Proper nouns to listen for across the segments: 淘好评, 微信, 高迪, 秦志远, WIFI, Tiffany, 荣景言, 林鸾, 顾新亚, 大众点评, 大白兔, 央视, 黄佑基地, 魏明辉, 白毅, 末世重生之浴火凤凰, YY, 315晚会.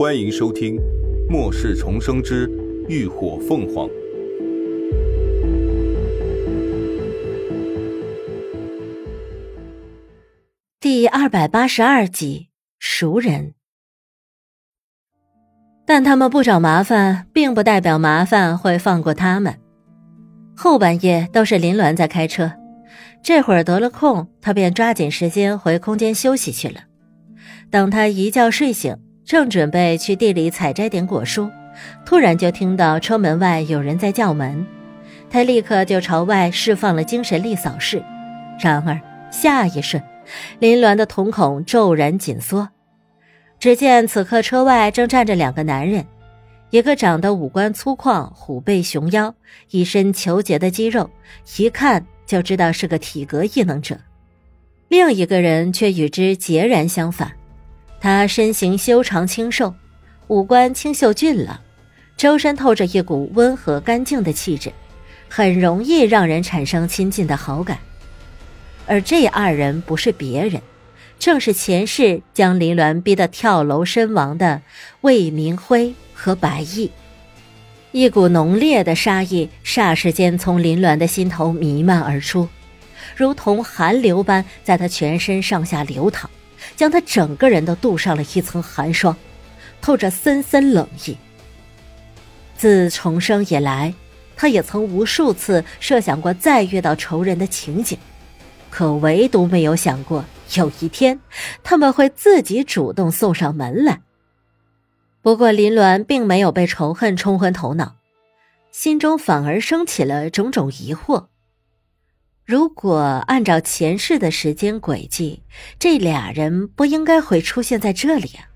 欢迎收听《末世重生之浴火凤凰》第282集熟人。但他们不找麻烦，并不代表麻烦会放过他们。后半夜都是林鸾在开车，这会儿得了空，他便抓紧时间回空间休息去了。当他一觉睡醒，正准备去地里采摘点果蔬，突然就听到车门外有人在叫门，他立刻就朝外释放了精神力扫视。然而下一瞬，林鸾的瞳孔骤然紧缩，只见此刻车外正站着两个男人，一个长得五官粗犷，虎背熊腰，一身虬结的肌肉，一看就知道是个体格异能者。另一个人却与之截然相反，他身形修长清瘦，五官清秀俊朗，周身透着一股温和干净的气质，很容易让人产生亲近的好感。而这二人不是别人，正是前世将林鸾逼得跳楼身亡的魏明辉和白毅。一股浓烈的杀意霎时间从林鸾的心头弥漫而出，如同寒流般在他全身上下流淌，将他整个人都镀上了一层寒霜，透着森森冷意。自重生以来，他也曾无数次设想过再遇到仇人的情景，可唯独没有想过有一天他们会自己主动送上门来。不过林鸾并没有被仇恨冲昏头脑，心中反而升起了种种疑惑。如果按照前世的时间轨迹，这俩人不应该会出现在这里啊。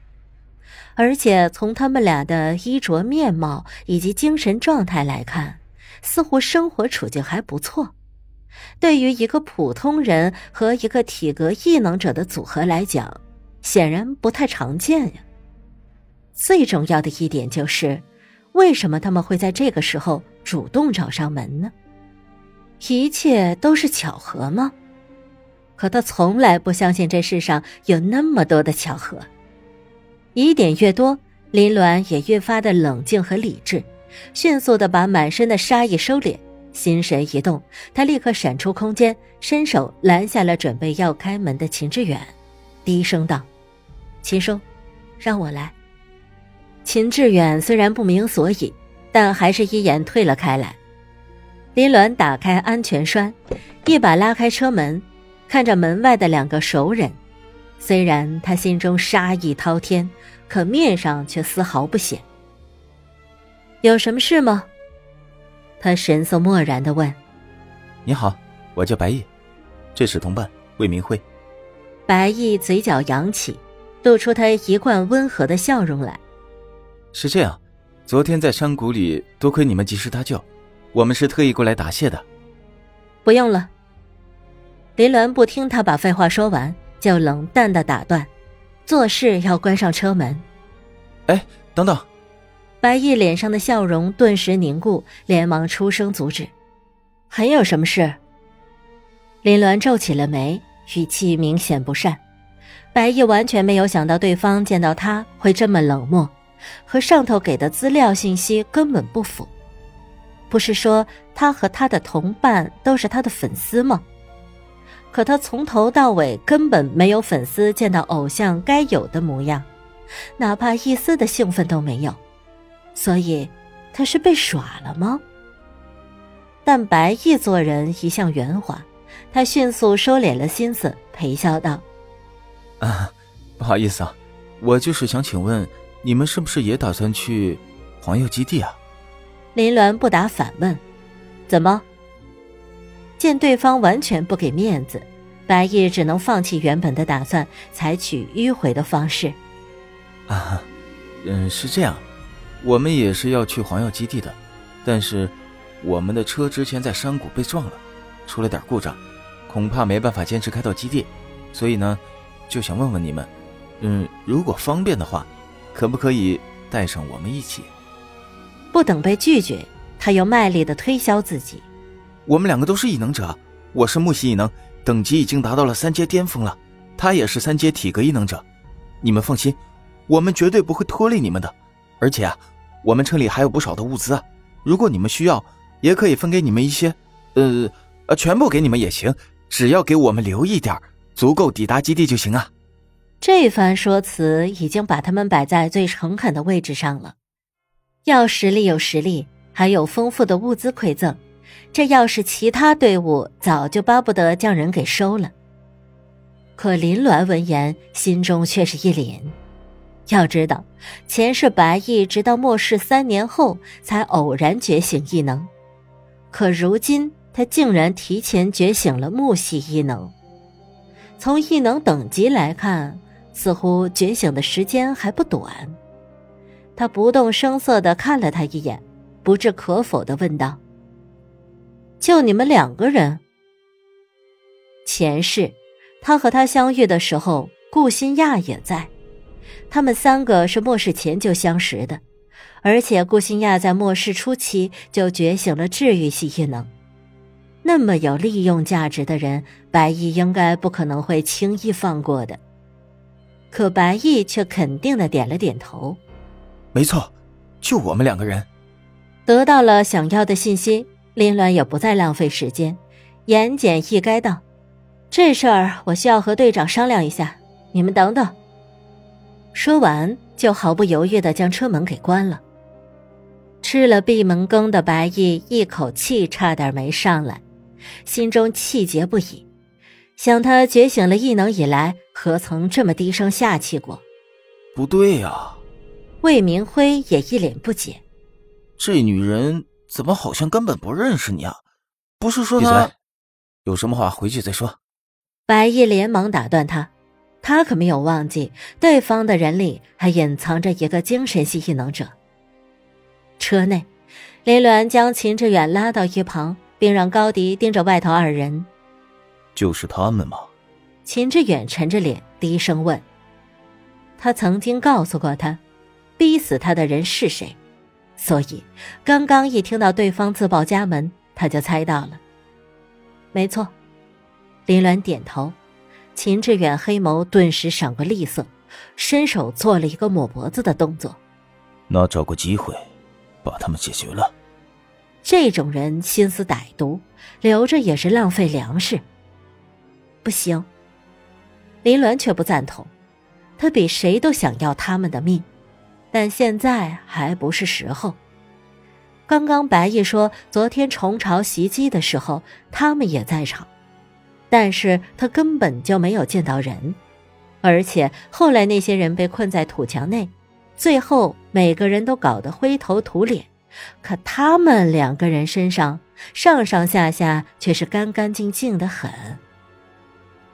而且从他们俩的衣着面貌以及精神状态来看，似乎生活处境还不错。对于一个普通人和一个体格异能者的组合来讲，显然不太常见呀。最重要的一点就是，为什么他们会在这个时候主动找上门呢？一切都是巧合吗？可他从来不相信这世上有那么多的巧合。疑点越多，林鸾也越发的冷静和理智，迅速地把满身的杀意收敛。心神一动，他立刻闪出空间，伸手拦下了准备要开门的秦志远，低声道：“秦叔，让我来。”秦志远虽然不明所以，但还是一眼退了开来。林鸾打开安全栓，一把拉开车门，看着门外的两个熟人，虽然他心中杀意滔天，可面上却丝毫不显。“有什么事吗？”他神色漠然地问。“你好，我叫白毅，这是同伴魏明辉。”白毅嘴角扬起，露出他一贯温和的笑容来。“是这样，昨天在山谷里，多亏你们及时搭救，我们是特意过来答谢的。”“不用了。”林鸾不听他把废话说完，就冷淡地打断，做事要关上车门。“哎，等等！”白毅脸上的笑容顿时凝固，连忙出声阻止。“还有什么事？”林鸾皱起了眉，语气明显不善。白毅完全没有想到对方见到他会这么冷漠，和上头给的资料信息根本不符。不是说他和他的同伴都是他的粉丝吗？可他从头到尾根本没有粉丝见到偶像该有的模样，哪怕一丝的兴奋都没有。所以他是被耍了吗？但白毅做人一向圆滑，他迅速收敛了心思，陪笑道：“啊，不好意思啊，我就是想请问，你们是不是也打算去黄佑基地啊？”林鸾不答反问：“怎么？”见对方完全不给面子，白毅只能放弃原本的打算，采取迂回的方式：“啊，是这样。我们也是要去黄药基地的，但是我们的车之前在山谷被撞了，出了点故障，恐怕没办法坚持开到基地，所以呢，就想问问你们，如果方便的话，可不可以带上我们一起？”不等被拒绝，他又卖力地推销自己：“我们两个都是异能者，我是木系异能，等级已经达到了3阶巅峰了，他也是3阶体格异能者。你们放心，我们绝对不会拖累你们的。而且啊，我们车里还有不少的物资啊，如果你们需要，也可以分给你们一些，全部给你们也行，只要给我们留一点，足够抵达基地就行啊。这番说辞已经把他们摆在最诚恳的位置上了。要实力有实力，还有丰富的物资馈赠，这要是其他队伍早就巴不得将人给收了。可林鸾闻言心中却是一凛，要知道前世白毅直到末世3年后才偶然觉醒异能，可如今他竟然提前觉醒了木系异能。从异能等级来看，似乎觉醒的时间还不短。他不动声色地看了他一眼，不置可否地问道，就你们2个人？前世他和他相遇的时候，顾新亚也在，他们3个是末世前就相识的，而且顾新亚在末世初期就觉醒了治愈系异能。那么有利用价值的人，白毅应该不可能会轻易放过的。可白毅却肯定地点了点头，没错，就我们2个人。得到了想要的信息，林鸾也不再浪费时间，言简意赅道，这事儿我需要和队长商量一下，你们等等。说完就毫不犹豫地将车门给关了。吃了闭门羹的白毅一口气差点没上来，心中气结不已，想他觉醒了异能以来，何曾这么低声下气过。不对呀。魏明辉也一脸不解，这女人怎么好像根本不认识你啊？不是说她……有什么话回去再说。白毅连忙打断他，他可没有忘记对方的人里还隐藏着一个精神系异能者。车内，林鸾将秦志远拉到一旁，并让高迪盯着外头2人。就是他们吗？秦志远沉着脸低声问。他曾经告诉过他，逼死他的人是谁，所以刚刚一听到对方自报家门，他就猜到了。没错。林鸾点头。秦志远黑眸顿时闪过厉色，伸手做了一个抹脖子的动作。那找个机会把他们解决了。这种人心思歹毒，留着也是浪费粮食。不行。林鸾却不赞同，他比谁都想要他们的命，但现在还不是时候。刚刚白毅说昨天虫巢袭击的时候他们也在场，但是他根本就没有见到人，而且后来那些人被困在土墙内，最后每个人都搞得灰头土脸，可他们2个人身上上上下下却是干干净净的很。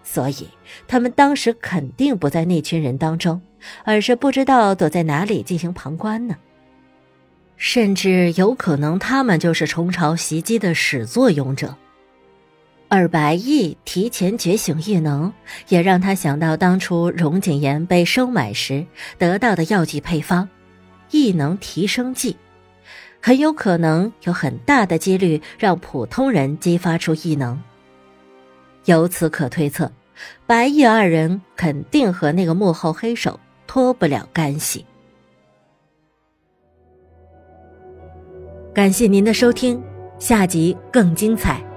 所以他们当时肯定不在那群人当中，而是不知道躲在哪里进行旁观呢。甚至有可能他们就是虫巢袭击的始作俑者。而白毅提前觉醒异能，也让他想到当初荣景言被收买时得到的药剂配方——异能提升剂，很有可能有很大的几率让普通人激发出异能。由此可推测，白毅2人肯定和那个幕后黑手脱不了干系。感谢您的收听，下集更精彩。